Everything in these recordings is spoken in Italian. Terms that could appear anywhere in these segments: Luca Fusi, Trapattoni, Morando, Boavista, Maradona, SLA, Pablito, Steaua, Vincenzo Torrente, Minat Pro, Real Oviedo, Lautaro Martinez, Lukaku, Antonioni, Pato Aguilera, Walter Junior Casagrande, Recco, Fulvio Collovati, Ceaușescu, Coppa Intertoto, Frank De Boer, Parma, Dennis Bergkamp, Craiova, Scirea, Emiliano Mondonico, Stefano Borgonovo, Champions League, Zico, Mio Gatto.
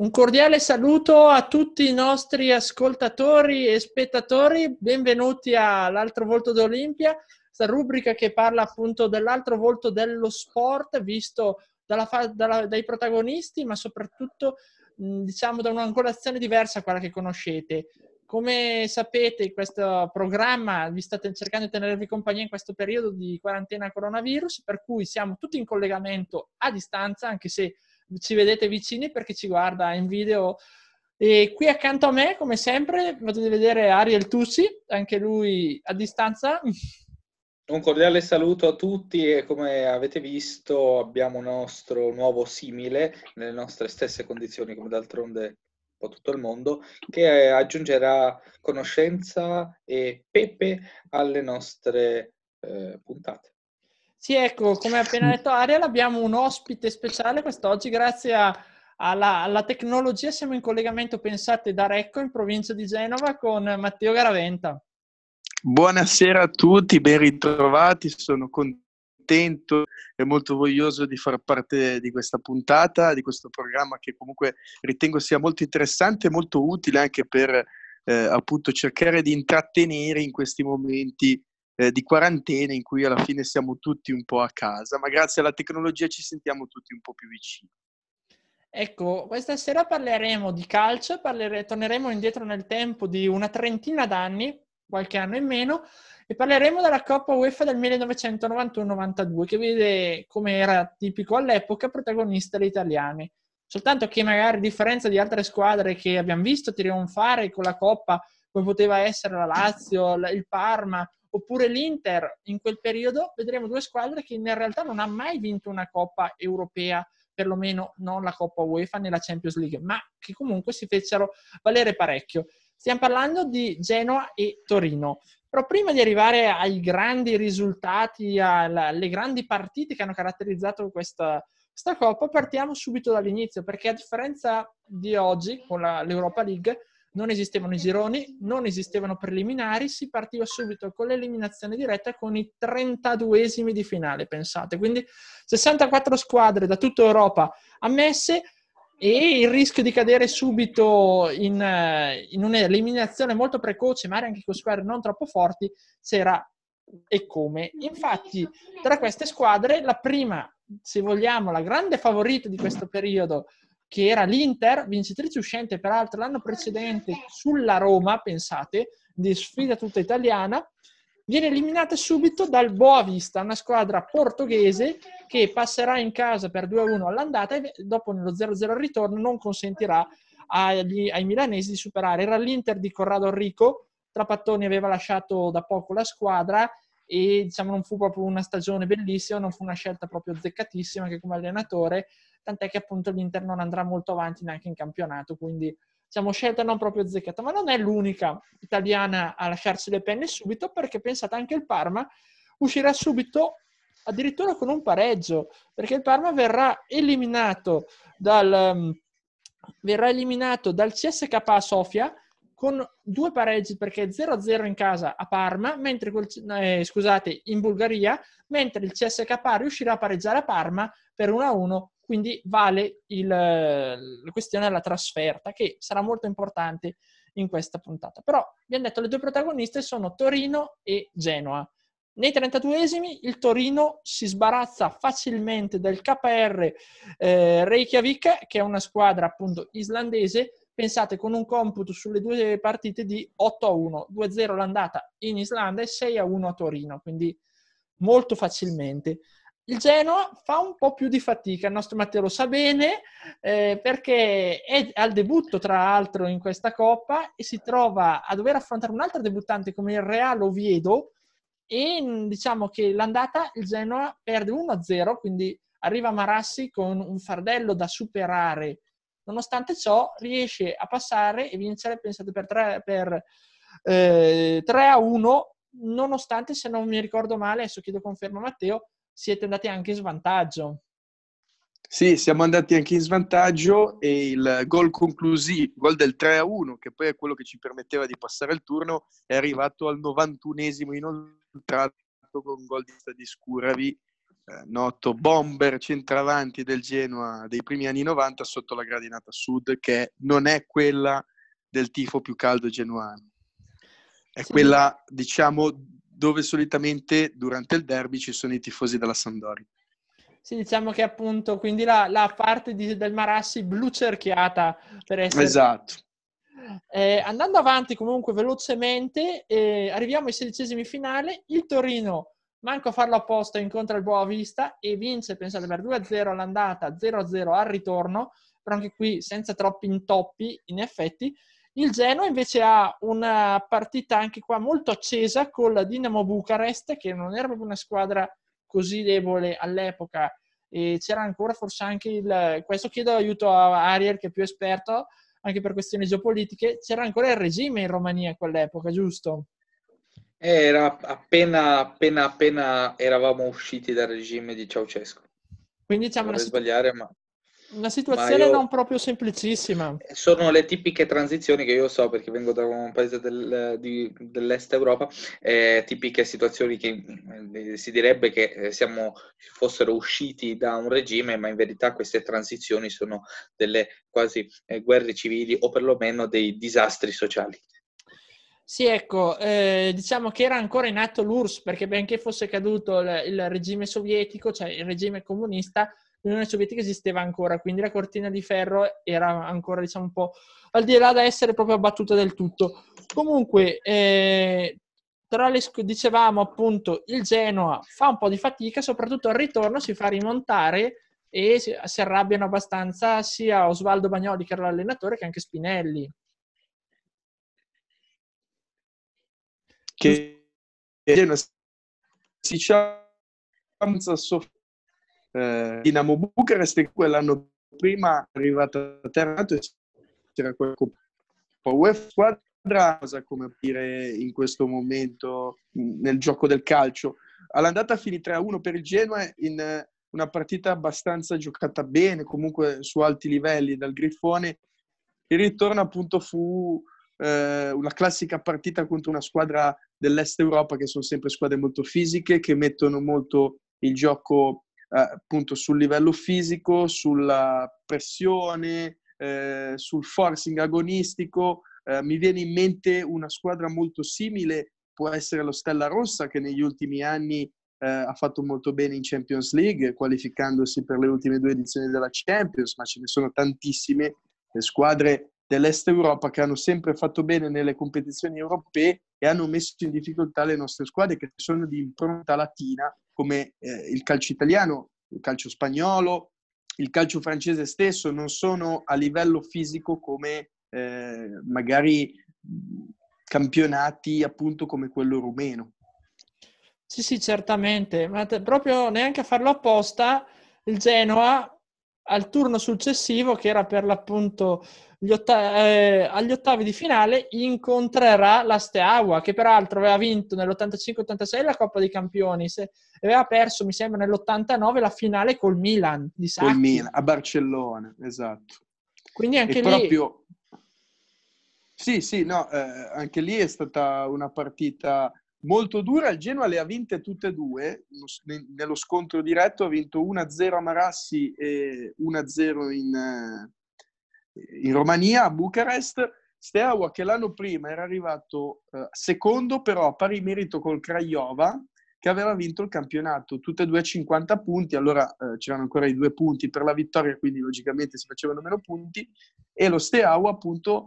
Un cordiale saluto a tutti i nostri ascoltatori e spettatori, benvenuti all'Altro Volto d'Olimpia, questa rubrica che parla appunto dell'altro volto dello sport visto dai protagonisti, ma soprattutto diciamo da un'angolazione diversa a quella che conoscete. Come sapete, in questo programma vi state cercando di tenervi compagnia in questo periodo di quarantena coronavirus, per cui siamo tutti in collegamento a distanza, anche se ci vedete vicini perché ci guarda in video. E qui accanto a me, come sempre, potete vedere Ariel Tucci, anche lui a distanza. Un cordiale saluto a tutti e come avete visto abbiamo il nostro nuovo simile, nelle nostre stesse condizioni come d'altronde un po' tutto il mondo, che aggiungerà conoscenza e pepe alle nostre puntate. Sì, ecco, come appena detto Ariel, abbiamo un ospite speciale quest'oggi. Grazie alla tecnologia siamo in collegamento, pensate, da Recco, in provincia di Genova, con Matteo Garaventa. Buonasera a tutti, ben ritrovati, sono contento e molto voglioso di far parte di questa puntata, di questo programma che comunque ritengo sia molto interessante e molto utile anche per appunto cercare di intrattenere in questi momenti di quarantena in cui alla fine siamo tutti un po' a casa, ma grazie alla tecnologia ci sentiamo tutti un po' più vicini. Ecco, questa sera parleremo di calcio, torneremo indietro nel tempo di una trentina d'anni, qualche anno in meno, e parleremo della Coppa UEFA del 1991-92, che vede, come era tipico all'epoca, protagonista gli italiani. Soltanto che magari, a differenza di altre squadre che abbiamo visto trionfare con la Coppa, come poteva essere la Lazio, il Parma, oppure l'Inter, in quel periodo vedremo due squadre che in realtà non ha mai vinto una Coppa europea, perlomeno non la Coppa UEFA né la Champions League, ma che comunque si fecero valere parecchio. Stiamo parlando di Genoa e Torino. Però prima di arrivare ai grandi risultati, alle grandi partite che hanno caratterizzato questa Coppa, partiamo subito dall'inizio, perché a differenza di oggi con l'Europa League, non esistevano i gironi, non esistevano preliminari, si partiva subito con l'eliminazione diretta con i 32esimi di finale, pensate. Quindi 64 squadre da tutta Europa ammesse e il rischio di cadere subito in un'eliminazione molto precoce, magari anche con squadre non troppo forti, c'era e come. Infatti, tra queste squadre, la prima, se vogliamo, la grande favorita di questo periodo, che era l'Inter, vincitrice uscente peraltro l'anno precedente sulla Roma, pensate, di sfida tutta italiana, viene eliminata subito dal Boavista, una squadra portoghese che passerà in casa per 2-1 all'andata e dopo nello 0-0 al ritorno non consentirà ai milanesi di superare. Era l'Inter di Corrado Ricco, Trapattoni aveva lasciato da poco la squadra e diciamo non fu proprio una stagione bellissima, non fu una scelta proprio azzeccatissima anche come allenatore, tant'è che appunto l'Inter non andrà molto avanti neanche in campionato, quindi diciamo scelta non proprio azzeccata, ma non è l'unica italiana a lasciarsi le penne subito, perché pensate anche il Parma uscirà subito addirittura con un pareggio, perché il Parma verrà eliminato dal CSKA Sofia con due pareggi, perché 0-0 in casa a Parma, mentre in Bulgaria, mentre il CSKA riuscirà a pareggiare a Parma per 1-1. Quindi vale la questione della trasferta, che sarà molto importante in questa puntata. Però, abbiamo detto, le due protagoniste sono Torino e Genoa. Nei 32esimi il Torino si sbarazza facilmente del KR Reykjavik, che è una squadra appunto islandese, pensate con un computo sulle due partite di 8-1, 2-0 l'andata in Islanda e 6-1 a Torino, quindi molto facilmente. Il Genoa fa un po' più di fatica, il nostro Matteo lo sa bene, perché è al debutto tra l'altro in questa Coppa e si trova a dover affrontare un'altra debuttante come il Real Oviedo e diciamo che l'andata il Genoa perde 1-0, quindi arriva a Marassi con un fardello da superare. Nonostante ciò riesce a passare e vincere, pensate, per 3-1, nonostante, se non mi ricordo male, adesso chiedo conferma a Matteo, siete andati anche in svantaggio. Sì, siamo andati anche in svantaggio e il gol conclusivo, gol del 3-1, che poi è quello che ci permetteva di passare il turno, è arrivato al 91esimo inoltrato con un gol di Skuhravý noto bomber centravanti del Genoa dei primi anni 90 sotto la gradinata sud, che non è quella del tifo più caldo genuano, è sì, quella diciamo dove solitamente durante il derby ci sono i tifosi della Sampdoria. Sì, diciamo che appunto quindi la parte del Marassi blu cerchiata per essere... Esatto. Andando avanti comunque velocemente, arriviamo ai 16esimi finale, il Torino, manco a farlo apposta, incontra il Boavista e vince, pensate, per 2-0 all'andata, 0-0 al ritorno, però anche qui senza troppi intoppi in effetti. Il Genoa invece ha una partita anche qua molto accesa con la Dinamo Bucarest, che non era proprio una squadra così debole all'epoca, e c'era ancora forse anche questo chiedo aiuto a Ariel che è più esperto anche per questioni geopolitiche, c'era ancora il regime in Romania a quell'epoca, giusto? Era appena eravamo usciti dal regime di Ceaușescu. Quindi diciamo una situazione non proprio semplicissima. Sono le tipiche transizioni che io so perché vengo da un paese dell'est Europa, tipiche situazioni che si direbbe che fossero usciti da un regime, ma in verità queste transizioni sono delle quasi guerre civili o perlomeno dei disastri sociali. Sì, ecco, diciamo che era ancora in atto l'URSS, perché benché fosse caduto il regime sovietico, cioè il regime comunista, l'Unione Sovietica esisteva ancora, quindi la cortina di ferro era ancora, diciamo, un po' al di là da essere proprio abbattuta del tutto. Comunque, dicevamo appunto, il Genoa fa un po' di fatica, soprattutto al ritorno si fa rimontare e si arrabbiano abbastanza sia Osvaldo Bagnoli, che era l'allenatore, che anche Spinelli. Che Genoa si ciamza sopra Dinamo Bucarest, e quell'anno prima è arrivata a terra e c'era quella Coppa UEFA, squadra, come dire, in questo momento nel gioco del calcio. All'andata finì 3-1 per il Genoa in una partita abbastanza giocata bene, comunque su alti livelli dal Grifone. Il ritorno appunto fu una classica partita contro una squadra dell'Est Europa, che sono sempre squadre molto fisiche, che mettono molto il gioco appunto sul livello fisico, sulla pressione, sul forcing agonistico. Mi viene in mente una squadra molto simile, può essere lo Stella Rossa, che negli ultimi anni ha fatto molto bene in Champions League, qualificandosi per le ultime 2 edizioni della Champions, ma ce ne sono tantissime le squadre dell'Est Europa che hanno sempre fatto bene nelle competizioni europee e hanno messo in difficoltà le nostre squadre, che sono di impronta latina, come il calcio italiano, il calcio spagnolo, il calcio francese stesso, non sono a livello fisico come magari campionati appunto come quello rumeno. Sì, sì, certamente, ma proprio neanche a farlo apposta il Genoa al turno successivo, che era per l'appunto agli ottavi di finale, incontrerà la Steaua, che peraltro aveva vinto nell'85-86 la Coppa dei Campioni e aveva perso, mi sembra, nell'89 la finale col Milan di Sacchi. Col Milan, a Barcellona, esatto. Quindi anche lì... Proprio... Sì, sì, no, anche lì è stata una partita molto dura. Il Genoa le ha vinte tutte e due, nello scontro diretto ha vinto 1-0 a Marassi e 1-0 in Romania, a Bucarest. Steaua, che l'anno prima era arrivato secondo, però a pari merito col Craiova, che aveva vinto il campionato, tutte e due a 50 punti, allora c'erano ancora i 2 punti per la vittoria, quindi logicamente si facevano meno punti, e lo Steaua appunto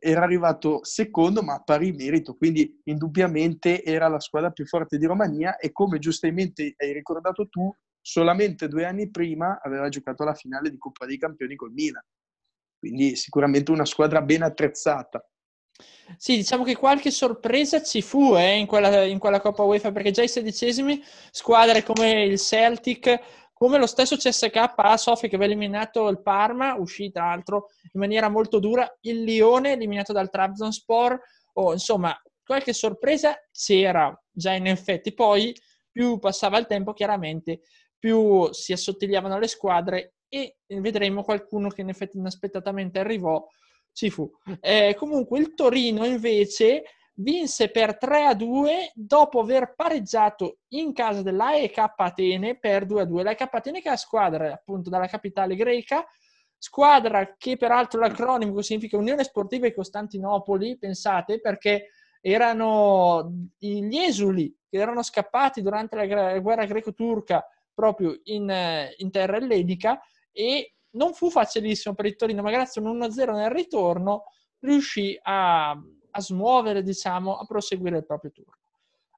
era arrivato secondo ma a pari merito, quindi indubbiamente era la squadra più forte di Romania, e come giustamente hai ricordato tu, solamente 2 anni prima aveva giocato la finale di Coppa dei Campioni col Milan, quindi sicuramente una squadra ben attrezzata. Sì, diciamo che qualche sorpresa ci fu in quella Coppa UEFA, perché già ai 16esimi squadre come il Celtic, come lo stesso CSKA Sofia, che aveva eliminato il Parma, uscì tra l'altro in maniera molto dura, il Lione eliminato dal Trabzonspor, insomma qualche sorpresa c'era già in effetti. Poi più passava il tempo chiaramente più si assottigliavano le squadre e vedremo qualcuno che in effetti inaspettatamente arrivò. Ci fu. Comunque il Torino invece vinse per 3-2 dopo aver pareggiato in casa dell'AEK Atene per 2-2. L'AEK Atene, che è la squadra appunto dalla capitale greca, squadra che peraltro l'acronimo significa Unione Sportiva di Costantinopoli, pensate, perché erano gli esuli che erano scappati durante la guerra greco-turca proprio in terra ellenica, e non fu facilissimo per il Torino, ma grazie a un 1-0 nel ritorno riuscì a smuovere, diciamo, a proseguire il proprio turno.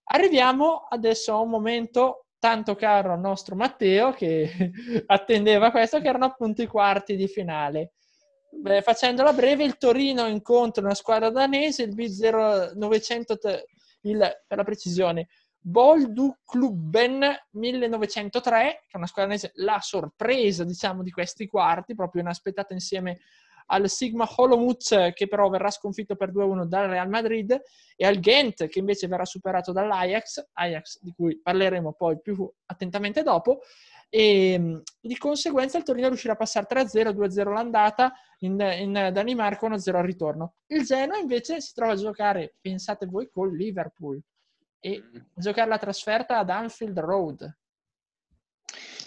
Arriviamo adesso a un momento tanto caro al nostro Matteo, che attendeva questo, che erano appunto i quarti di finale. Beh, facendola breve, il Torino incontra una squadra danese, il B0900, per la precisione Boldukluben 1903, che è una squadra danese, la sorpresa, diciamo, di questi quarti, proprio inaspettata, insieme al Sigma Holomuz, che però verrà sconfitto per 2-1 dal Real Madrid, e al Ghent, che invece verrà superato dall'Ajax, Ajax di cui parleremo poi più attentamente dopo, e di conseguenza il Torino riuscirà a passare 3-0, 2-0 l'andata in Danimarca, 1-0 al ritorno. Il Genoa invece si trova a giocare, pensate voi, col Liverpool, e a giocare la trasferta ad Anfield Road.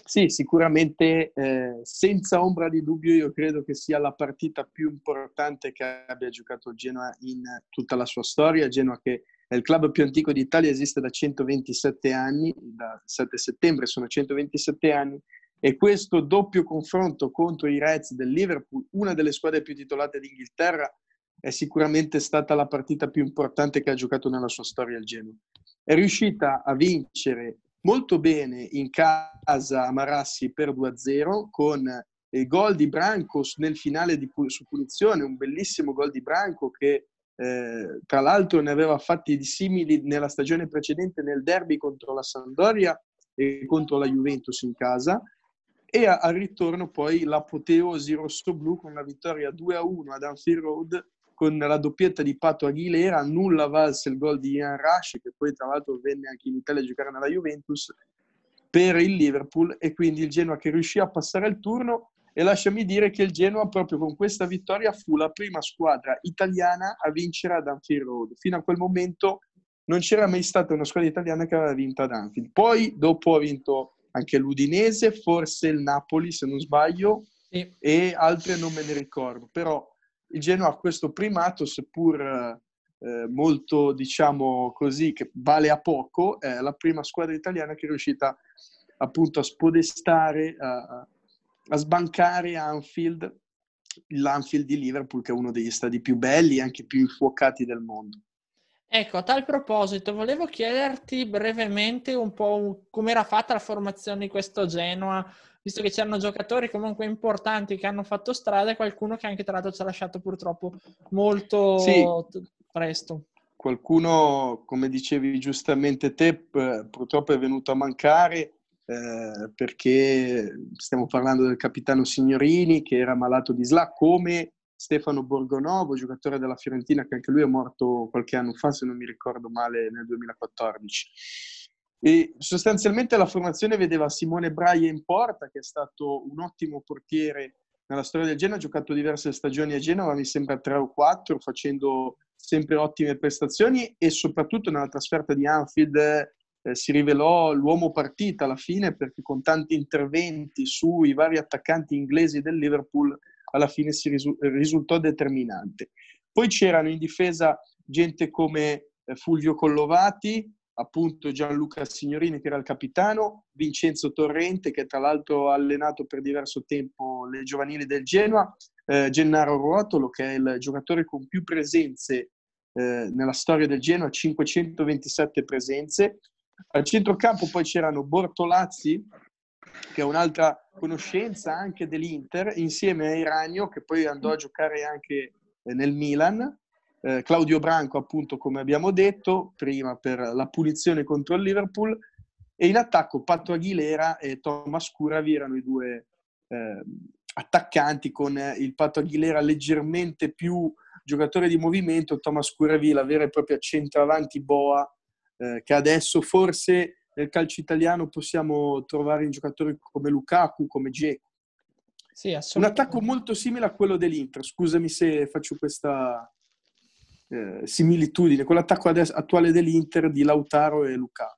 Sì, sicuramente senza ombra di dubbio io credo che sia la partita più importante che abbia giocato Genoa in tutta la sua storia. Genoa, che è il club più antico d'Italia, esiste da 127 anni, da 7 settembre sono 127 anni, e questo doppio confronto contro i Reds del Liverpool, una delle squadre più titolate d'Inghilterra, è sicuramente stata la partita più importante che ha giocato nella sua storia il Genoa. È riuscita a vincere molto bene in casa a Marassi per 2-0 con il gol di Branco nel finale su punizione, un bellissimo gol di Branco che tra l'altro ne aveva fatti di simili nella stagione precedente nel derby contro la Sampdoria e contro la Juventus in casa, e al ritorno poi l'apoteosi rossoblù con la vittoria 2-1 ad Anfield Road con la doppietta di Pato Aguilera. Nulla valse il gol di Ian Rush, che poi tra l'altro venne anche in Italia a giocare nella Juventus, per il Liverpool, e quindi il Genoa che riuscì a passare il turno. E lasciami dire che il Genoa proprio con questa vittoria fu la prima squadra italiana a vincere ad Anfield Road. Fino a quel momento non c'era mai stata una squadra italiana che aveva vinto ad Anfield. Poi dopo ha vinto anche l'Udinese, forse il Napoli se non sbaglio, sì, e altre non me ne ricordo, però il Genoa ha questo primato, seppur molto, diciamo così, che vale a poco. È la prima squadra italiana che è riuscita appunto a spodestare, a sbancare Anfield, l'Anfield di Liverpool, che è uno degli stadi più belli e anche più infuocati del mondo. Ecco, a tal proposito volevo chiederti brevemente un po' come era fatta la formazione di questo Genoa, visto che c'erano giocatori comunque importanti che hanno fatto strada e qualcuno che anche tra l'altro ci ha lasciato purtroppo molto presto. Qualcuno, come dicevi giustamente te, purtroppo è venuto a mancare, perché stiamo parlando del capitano Signorini, che era malato di SLA, come Stefano Borgonovo, giocatore della Fiorentina, che anche lui è morto qualche anno fa, se non mi ricordo male, nel 2014. E sostanzialmente la formazione vedeva Simone Braia in porta, che è stato un ottimo portiere nella storia del Genoa, ha giocato diverse stagioni a Genova, mi sembra 3 o 4, facendo sempre ottime prestazioni, e soprattutto nella trasferta di Anfield si rivelò l'uomo partita alla fine, perché con tanti interventi sui vari attaccanti inglesi del Liverpool alla fine si risultò determinante. Poi c'erano in difesa gente come Fulvio Collovati, appunto Gianluca Signorini, che era il capitano, Vincenzo Torrente, che tra l'altro ha allenato per diverso tempo le giovanili del Genoa, Gennaro Ruotolo, che è il giocatore con più presenze nella storia del Genoa, 527 presenze. Al centrocampo poi c'erano Bortolazzi, che è un'altra conoscenza anche dell'Inter, insieme a Iragno, che poi andò a giocare anche nel Milan, Claudio Branco, appunto, come abbiamo detto prima, per la punizione contro il Liverpool, e in attacco Pato Aguilera e Tomáš Skuhravý erano i due attaccanti, con il Pato Aguilera leggermente più giocatore di movimento, Tomáš Skuhravý la vera e propria centravanti boa, che adesso forse nel calcio italiano possiamo trovare in giocatori come Lukaku, come Dzeko. Sì, un attacco molto simile a quello dell'Inter. Scusami se faccio questa similitudine con l'attacco attuale dell'Inter di Lautaro e Lukaku.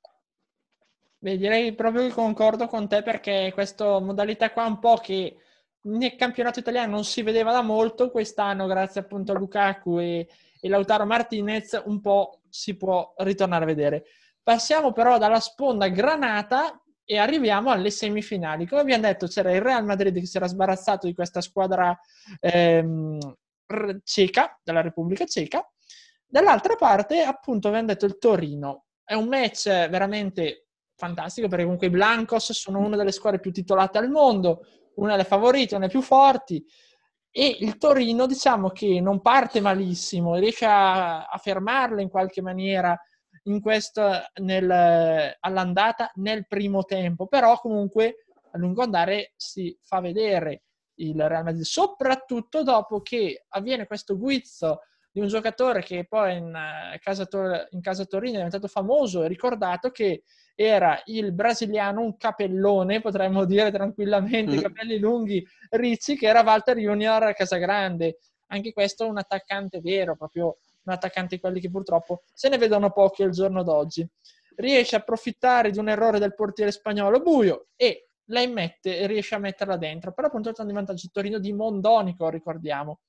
Beh, direi proprio che concordo con te, perché questa modalità qua è un po' che nel campionato italiano non si vedeva da molto, quest'anno grazie appunto a Lukaku e Lautaro Martinez un po' si può ritornare a vedere. Passiamo però dalla sponda granata e arriviamo alle semifinali. Come abbiamo detto, c'era il Real Madrid che si era sbarazzato di questa squadra ceca, della Repubblica Ceca. Dall'altra parte appunto abbiamo detto il Torino. È un match veramente fantastico, perché comunque i Blancos sono una delle squadre più titolate al mondo, una delle favorite, una delle più forti, e il Torino diciamo che non parte malissimo, riesce a fermarla in qualche maniera in questo, all'andata nel primo tempo, però comunque a lungo andare si fa vedere il Real Madrid, soprattutto dopo che avviene questo guizzo di un giocatore che poi in casa Torino è diventato famoso e ricordato, che era il brasiliano, un capellone, potremmo dire tranquillamente, capelli lunghi, ricci, che era Walter Junior Casagrande. Anche questo è un attaccante vero, proprio un attaccante di quelli che purtroppo se ne vedono pochi al giorno d'oggi. Riesce a approfittare di un errore del portiere spagnolo Buio e la immette e riesce a metterla dentro. Però appunto torna in vantaggio il Torino di Mondonico, ricordiamo.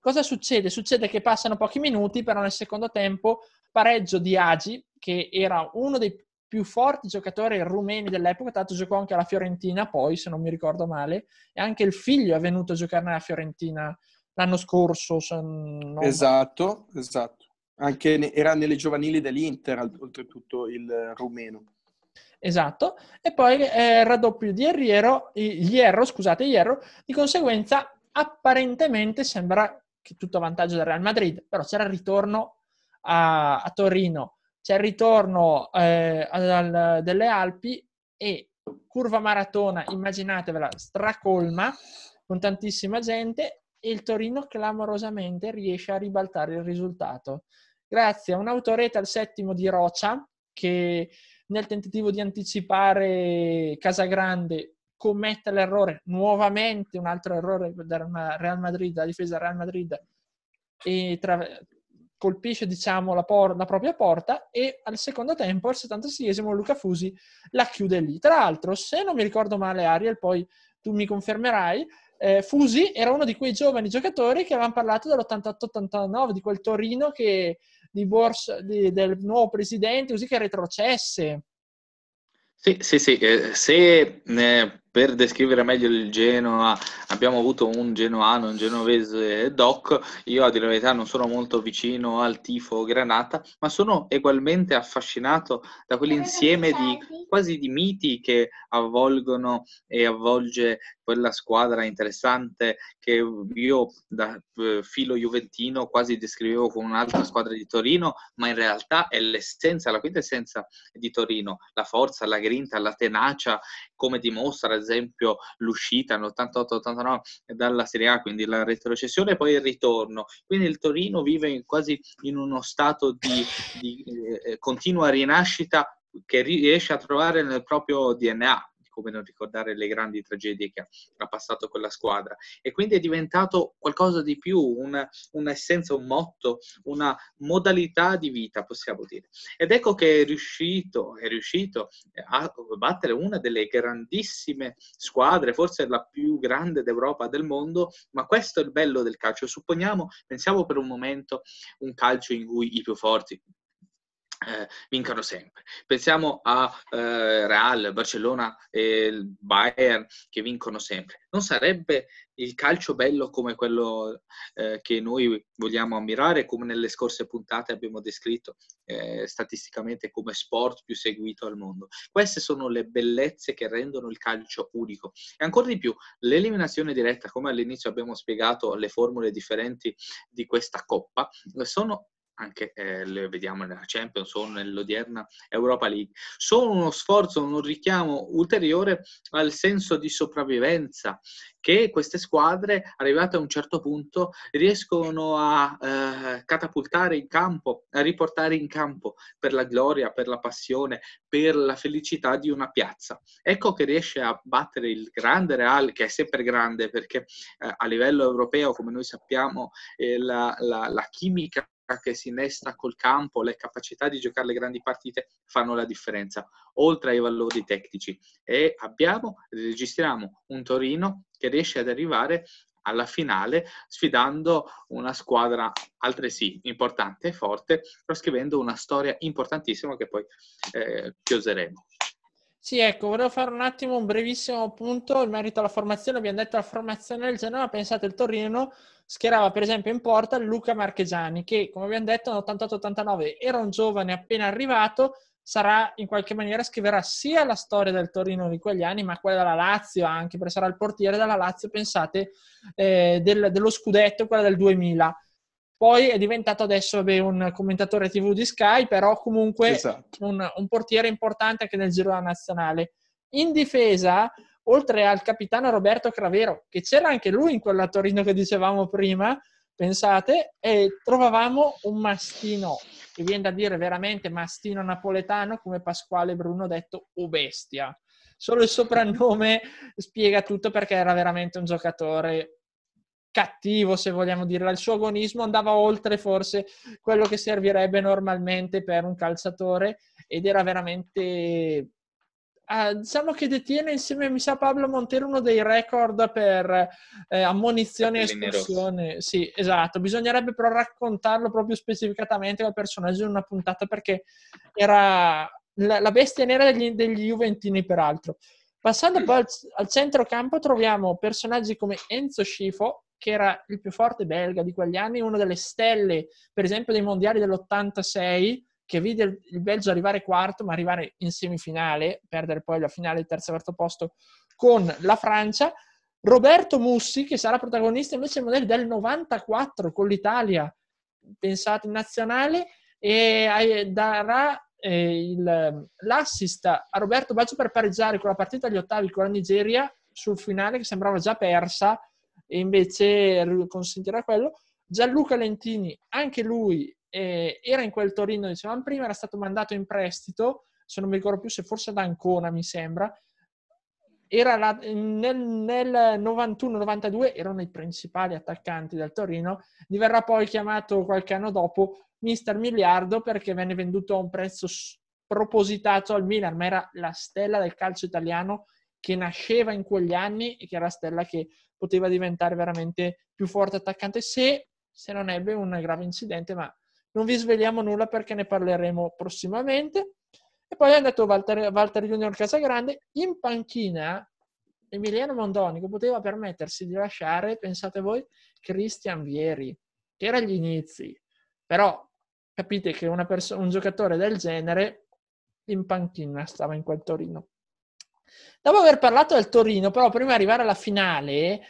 Cosa succede? Succede che passano pochi minuti, però nel secondo tempo pareggio di Agi, che era uno dei più forti giocatori rumeni dell'epoca, tanto giocò anche alla Fiorentina poi, se non mi ricordo male, e anche il figlio è venuto a giocare nella Fiorentina l'anno scorso. Esatto. Anche era nelle giovanili dell'Inter, oltretutto, il rumeno. Esatto. E poi raddoppio di Hierro, di conseguenza apparentemente sembra che tutto a vantaggio del Real Madrid, però c'era il ritorno a Torino, c'è il ritorno delle Alpi e curva maratona, immaginatevela, stracolma, con tantissima gente, e il Torino clamorosamente riesce a ribaltare il risultato grazie a un autorete al settimo di Rocha, che nel tentativo di anticipare Casagrande commette l'errore, nuovamente un altro errore del Real Madrid, la difesa del Real Madrid, e colpisce diciamo la propria porta, e al secondo tempo, al 76esimo, Luca Fusi la chiude lì. Tra l'altro, se non mi ricordo male, Ariel, poi tu mi confermerai, Fusi era uno di quei giovani giocatori che avevano parlato dell'88-89, di quel Torino del nuovo presidente, così che retrocesse. Sì. Se per descrivere meglio il Genoa abbiamo avuto un genoano, un genovese doc, io a dire la verità non sono molto vicino al tifo granata, ma sono ugualmente affascinato da quell'insieme di miti che avvolgono e avvolge quella squadra interessante, che io da filo juventino quasi descrivevo come un'altra squadra di Torino, ma in realtà è l'essenza, la quintessenza di Torino, la forza, la grinta, la tenacia, come dimostra ad esempio l'uscita nell'88-89 dalla Serie A, quindi la retrocessione e poi il ritorno. Quindi il Torino vive quasi in uno stato di continua rinascita, che riesce a trovare nel proprio DNA, come non ricordare le grandi tragedie che ha passato quella squadra, e quindi è diventato qualcosa di più, un'essenza, un motto, una modalità di vita, possiamo dire. Ed ecco che è riuscito a battere una delle grandissime squadre, forse la più grande d'Europa, del mondo, ma questo è il bello del calcio. Pensiamo per un momento un calcio in cui i più forti vincano sempre. Pensiamo a Real, Barcellona e Bayern che vincono sempre. Non sarebbe il calcio bello come quello che noi vogliamo ammirare, come nelle scorse puntate abbiamo descritto statisticamente come sport più seguito al mondo? Queste sono le bellezze che rendono il calcio unico. E ancora di più, l'eliminazione diretta, come all'inizio abbiamo spiegato le formule differenti di questa coppa, sono anche le vediamo nella Champions o nell'odierna Europa League, sono uno sforzo, un richiamo ulteriore al senso di sopravvivenza che queste squadre, arrivate a un certo punto, riescono a catapultare in campo, a riportare in campo per la gloria, per la passione, per la felicità di una piazza. Ecco che riesce a battere il grande Real, che è sempre grande, perché a livello europeo, come noi sappiamo, la chimica che si innesta col campo, le capacità di giocare le grandi partite fanno la differenza, oltre ai valori tecnici. E registriamo un Torino che riesce ad arrivare alla finale sfidando una squadra altresì importante e forte, scrivendo una storia importantissima che poi chioseremo. Sì, ecco, volevo fare un attimo un brevissimo punto in merito alla formazione. Abbiamo detto la formazione del Genoa, pensate, il Torino schierava per esempio in porta Luca Marchegiani, che come abbiamo detto nel 88-89 era un giovane appena arrivato, sarà in qualche maniera, scriverà sia la storia del Torino di quegli anni, ma quella della Lazio anche, perché sarà il portiere della Lazio, pensate, dello scudetto, quella del 2000. Poi è diventato adesso un commentatore TV di Sky, però comunque esatto, un portiere importante anche nel giro nazionale. In difesa, oltre al capitano Roberto Cravero, che c'era anche lui in quella Torino che dicevamo prima, pensate, e trovavamo un mastino, che viene da dire veramente mastino napoletano, come Pasquale Bruno, detto "o bestia". Solo il soprannome spiega tutto, perché era veramente un giocatore cattivo, se vogliamo dire. Il suo agonismo andava oltre forse quello che servirebbe normalmente per un calciatore, ed era veramente, diciamo che detiene insieme, mi sa, Pablo Montero, uno dei record per ammonizioni e espulsione. Sì, esatto, bisognerebbe però raccontarlo proprio specificatamente come personaggio in una puntata, perché era la bestia nera degli juventini, peraltro. Passando poi al centrocampo troviamo personaggi come Enzo Schifo, che era il più forte belga di quegli anni, una delle stelle, per esempio, dei mondiali dell'86, che vide il Belgio arrivare quarto, ma arrivare in semifinale, perdere poi la finale del terzo e quarto posto con la Francia. Roberto Mussi, che sarà protagonista invece del 94 con l'Italia, pensate, in nazionale, e darà l'assist a Roberto Baggio per pareggiare quella partita agli ottavi con la Nigeria, sul finale che sembrava già persa, e invece consentirà quello. Gianluca Lentini, anche lui era in quel Torino, dicevamo prima, era stato mandato in prestito, se non mi ricordo più, se forse ad Ancona, mi sembra. Era nel 91-92 erano i principali attaccanti del Torino. Diverrà poi chiamato qualche anno dopo Mister Miliardo, perché venne venduto a un prezzo spropositato al Milan, ma era la stella del calcio italiano che nasceva in quegli anni e che era la stella che poteva diventare veramente più forte attaccante se non ebbe un grave incidente, ma non vi sveliamo nulla perché ne parleremo prossimamente. E poi è andato Walter Junior Casagrande. In panchina Emiliano Mondonico poteva permettersi di lasciare, pensate voi, Cristian Vieri, che era agli inizi. Però capite che un giocatore del genere in panchina stava in quel Torino. Dopo aver parlato del Torino, però, prima di arrivare alla finale,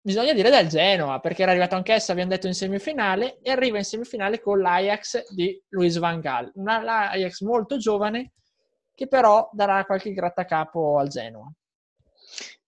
bisogna dire del Genoa, perché era arrivato anch'essa, abbiamo detto, in semifinale, e arriva in semifinale con l'Ajax di Louis van Gaal, l'Ajax molto giovane che però darà qualche grattacapo al Genoa.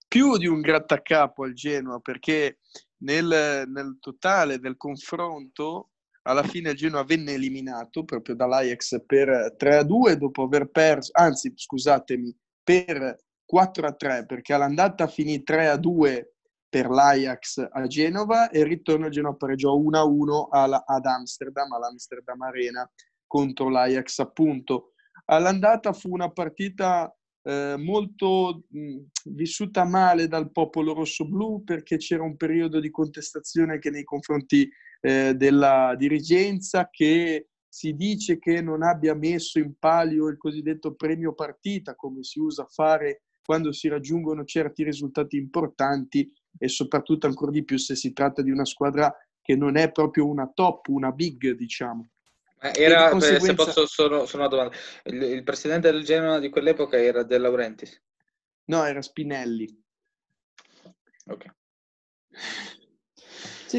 Più di un grattacapo al Genoa, perché nel totale del confronto alla fine il Genoa venne eliminato proprio dall'Ajax per 3-2 dopo aver perso, anzi scusatemi, per 4-3, perché all'andata finì 3-2 per l'Ajax a Genova, e il ritorno il Genoa pareggiò 1-1 ad Amsterdam, all'Amsterdam Arena, contro l'Ajax appunto. All'andata fu una partita molto vissuta male dal popolo rossoblù, perché c'era un periodo di contestazione che nei confronti della dirigenza, che si dice che non abbia messo in palio il cosiddetto premio partita, come si usa fare quando si raggiungono certi risultati importanti, e soprattutto ancora di più se si tratta di una squadra che non è proprio una top, una big, diciamo. Era, conseguenza, se posso solo una domanda, il presidente del Genoa di quell'epoca era De Laurentiis? No, era Spinelli. Ok.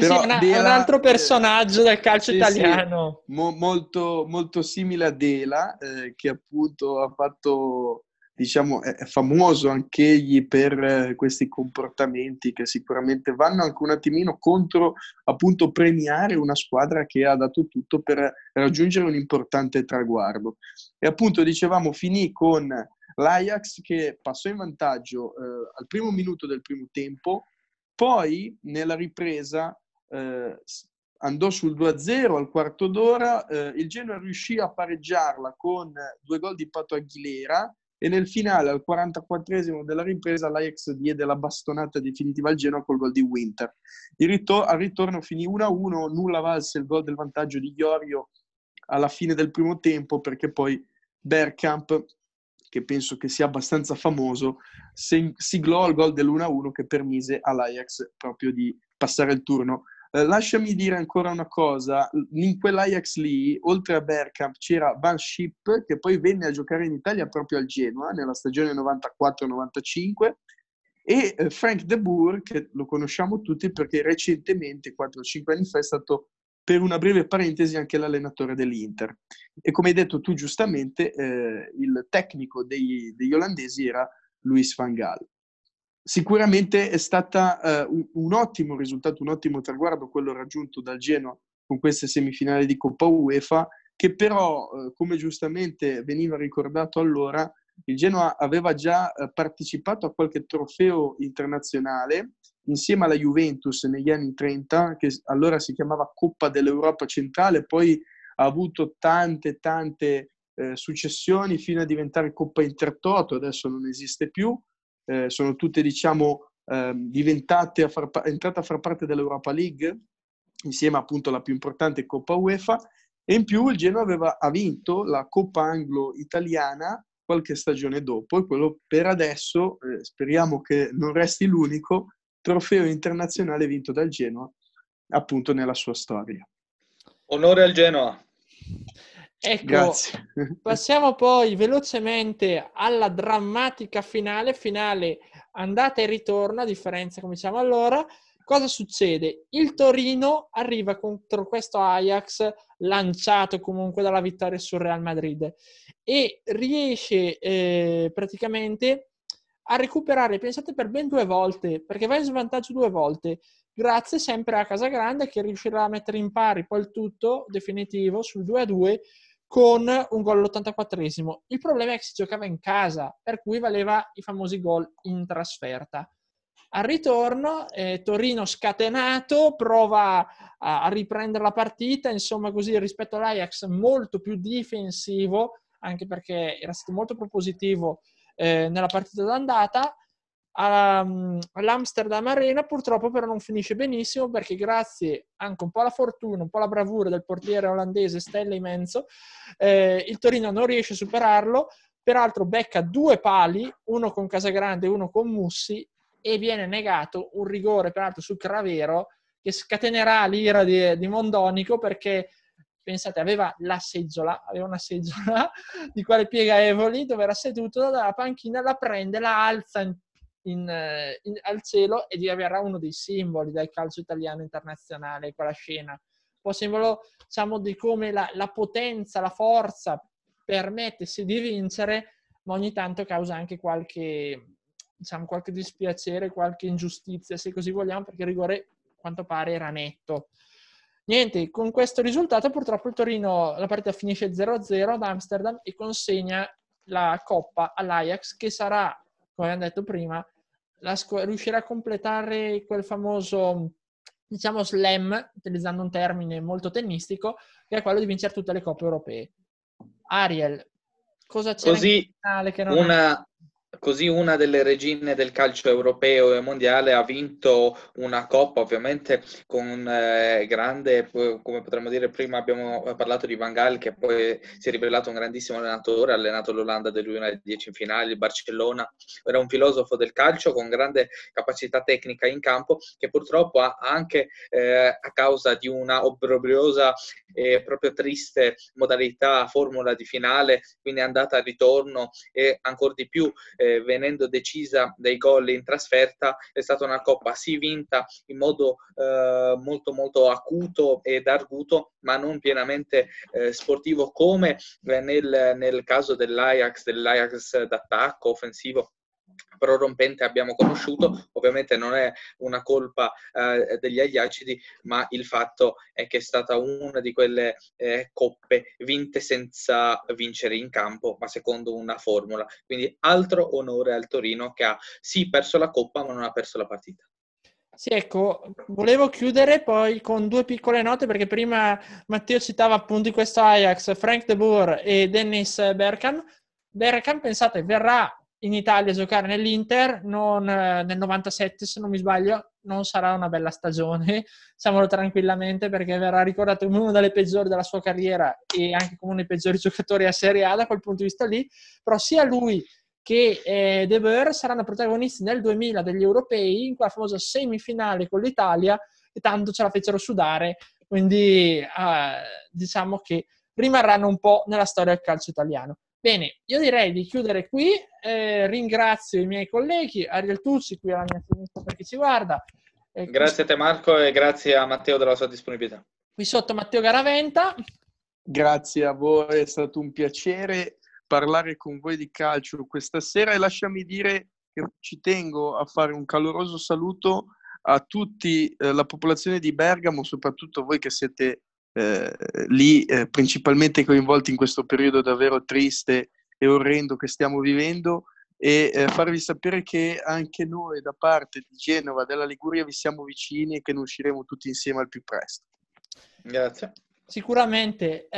Sì, però sì, Dela, è un altro personaggio del calcio italiano. Sì, molto, molto simile a Dela, che appunto ha fatto, diciamo, è famoso anch'egli per questi comportamenti che sicuramente vanno anche un attimino contro, appunto, premiare una squadra che ha dato tutto per raggiungere un importante traguardo. E appunto, dicevamo, finì con l'Ajax che passò in vantaggio al primo minuto del primo tempo, poi nella ripresa andò sul 2-0 al quarto d'ora, il Genoa riuscì a pareggiarla con 2 gol di Pato Aguilera, e nel finale, al 44esimo della ripresa, l'Ajax diede la bastonata definitiva al Genoa col gol di Winter. Al ritorno finì 1-1, nulla valse il gol del vantaggio di Iorio alla fine del primo tempo, perché poi Bergkamp, che penso che sia abbastanza famoso, siglò il gol dell'1-1 che permise all'Ajax proprio di passare il turno. Lasciami dire ancora una cosa, in quell'Ajax lì, oltre a Bergkamp, c'era Van Schip, che poi venne a giocare in Italia proprio al Genoa, nella stagione 94-95, e Frank De Boer, che lo conosciamo tutti perché recentemente, 4-5 anni fa, è stato per una breve parentesi anche l'allenatore dell'Inter. E come hai detto tu giustamente, il tecnico degli olandesi era Louis van Gaal. Sicuramente è stata un ottimo risultato, un ottimo traguardo quello raggiunto dal Genoa con queste semifinali di Coppa UEFA, che però, come giustamente veniva ricordato allora, il Genoa aveva già partecipato a qualche trofeo internazionale insieme alla Juventus negli anni 30, che allora si chiamava Coppa dell'Europa Centrale, poi ha avuto tante successioni fino a diventare Coppa Intertoto, adesso non esiste più. Sono tutte, diciamo, entrate a far parte dell'Europa League, insieme appunto alla più importante Coppa UEFA, e in più il Genoa ha vinto la Coppa Anglo-Italiana qualche stagione dopo, e quello per adesso, speriamo che non resti l'unico trofeo internazionale vinto dal Genoa appunto nella sua storia. Onore al Genoa! Ecco, grazie. Passiamo poi velocemente alla drammatica finale andata e ritorno, a differenza, come diciamo allora. Cosa succede? Il Torino arriva contro questo Ajax lanciato comunque dalla vittoria sul Real Madrid e riesce praticamente a recuperare, pensate, per ben 2 volte, perché va in svantaggio 2 volte. Grazie sempre a Casagrande, che riuscirà a mettere in pari poi il tutto definitivo sul 2-2 con un gol all'84esimo. Il problema è che si giocava in casa, per cui valeva i famosi gol in trasferta. Al ritorno, Torino scatenato, prova a riprendere la partita, insomma, così rispetto all'Ajax molto più difensivo, anche perché era stato molto propositivo nella partita d'andata. All'Amsterdam Arena purtroppo però non finisce benissimo, perché grazie anche un po' alla fortuna, un po' alla bravura del portiere olandese Stella Rossa, il Torino non riesce a superarlo, peraltro becca 2 pali, uno con Casagrande e uno con Mussi, e viene negato un rigore peraltro su Cravero, che scatenerà l'ira di Mondonico, perché pensate, aveva una seggiola di quelle pieghevoli, dove era seduto, dalla panchina la prende, la alza al cielo, e diverrà uno dei simboli del calcio italiano internazionale quella scena, un po' simbolo, diciamo, di come la potenza, la forza permettesse di vincere, ma ogni tanto causa anche qualche dispiacere, qualche ingiustizia, se così vogliamo, perché il rigore a quanto pare era netto. Niente, con questo risultato purtroppo il Torino, la partita finisce 0-0 ad Amsterdam e consegna la Coppa all'Ajax, che sarà, come abbiamo detto prima, riuscirà a completare quel famoso, diciamo, slam, utilizzando un termine molto tennistico, che è quello di vincere tutte le coppe europee. Ariel, cosa c'è in finale che non è? Così una delle regine del calcio europeo e mondiale ha vinto una coppa, ovviamente con grande, come potremmo dire, prima abbiamo parlato di Van Gaal, che poi si è rivelato un grandissimo allenatore, ha allenato l'Olanda del 2010 in finale, il Barcellona, era un filosofo del calcio con grande capacità tecnica in campo, che purtroppo ha anche, a causa di una obbrobriosa e proprio triste modalità formula di finale, quindi andata e ritorno, e ancora di più venendo decisa dai gol in trasferta, è stata una coppa sì vinta in modo molto acuto ed arguto, ma non pienamente sportivo come nel caso dell'Ajax d'attacco offensivo prorompente abbiamo conosciuto. Ovviamente non è una colpa degli agliacidi, ma il fatto è che è stata una di quelle coppe vinte senza vincere in campo, ma secondo una formula. Quindi altro onore al Torino, che ha sì perso la coppa, ma non ha perso la partita. Sì, ecco, volevo chiudere poi con due piccole note, perché prima Matteo citava appunto di questo Ajax, Frank De Boer e Dennis Bergkamp. Bergkamp, pensate, verrà in Italia a giocare nell'Inter, non, nel 97 se non mi sbaglio. Non sarà una bella stagione, diciamolo tranquillamente, perché verrà ricordato come uno delle peggiori della sua carriera e anche come uno dei peggiori giocatori a Serie A da quel punto di vista lì. Però sia lui che De Boer saranno protagonisti nel 2000 degli europei, in quella famosa semifinale con l'Italia, e tanto ce la fecero sudare, quindi diciamo che rimarranno un po' nella storia del calcio italiano. Bene, io direi di chiudere qui, ringrazio i miei colleghi, Ariel Tucci qui alla mia sinistra per chi ci guarda. Grazie a te Marco e grazie a Matteo della sua disponibilità. Qui sotto Matteo Garaventa. Grazie a voi, è stato un piacere parlare con voi di calcio questa sera e lasciami dire che ci tengo a fare un caloroso saluto a tutti la popolazione di Bergamo, soprattutto voi che siete lì principalmente coinvolti in questo periodo davvero triste e orrendo che stiamo vivendo, e farvi sapere che anche noi da parte di Genova, della Liguria, vi siamo vicini e che ne usciremo tutti insieme al più presto. Grazie. Sicuramente.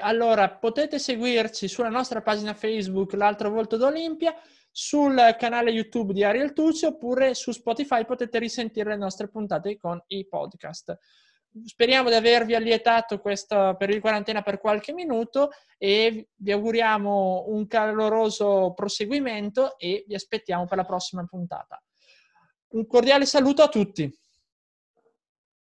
Allora, potete seguirci sulla nostra pagina Facebook L'Altro Volto d'Olimpia, sul canale YouTube di Ariel Tucci, oppure su Spotify potete risentire le nostre puntate con i podcast. Speriamo di avervi allietato questo periodo di quarantena per qualche minuto e vi auguriamo un caloroso proseguimento e vi aspettiamo per la prossima puntata. Un cordiale saluto a tutti.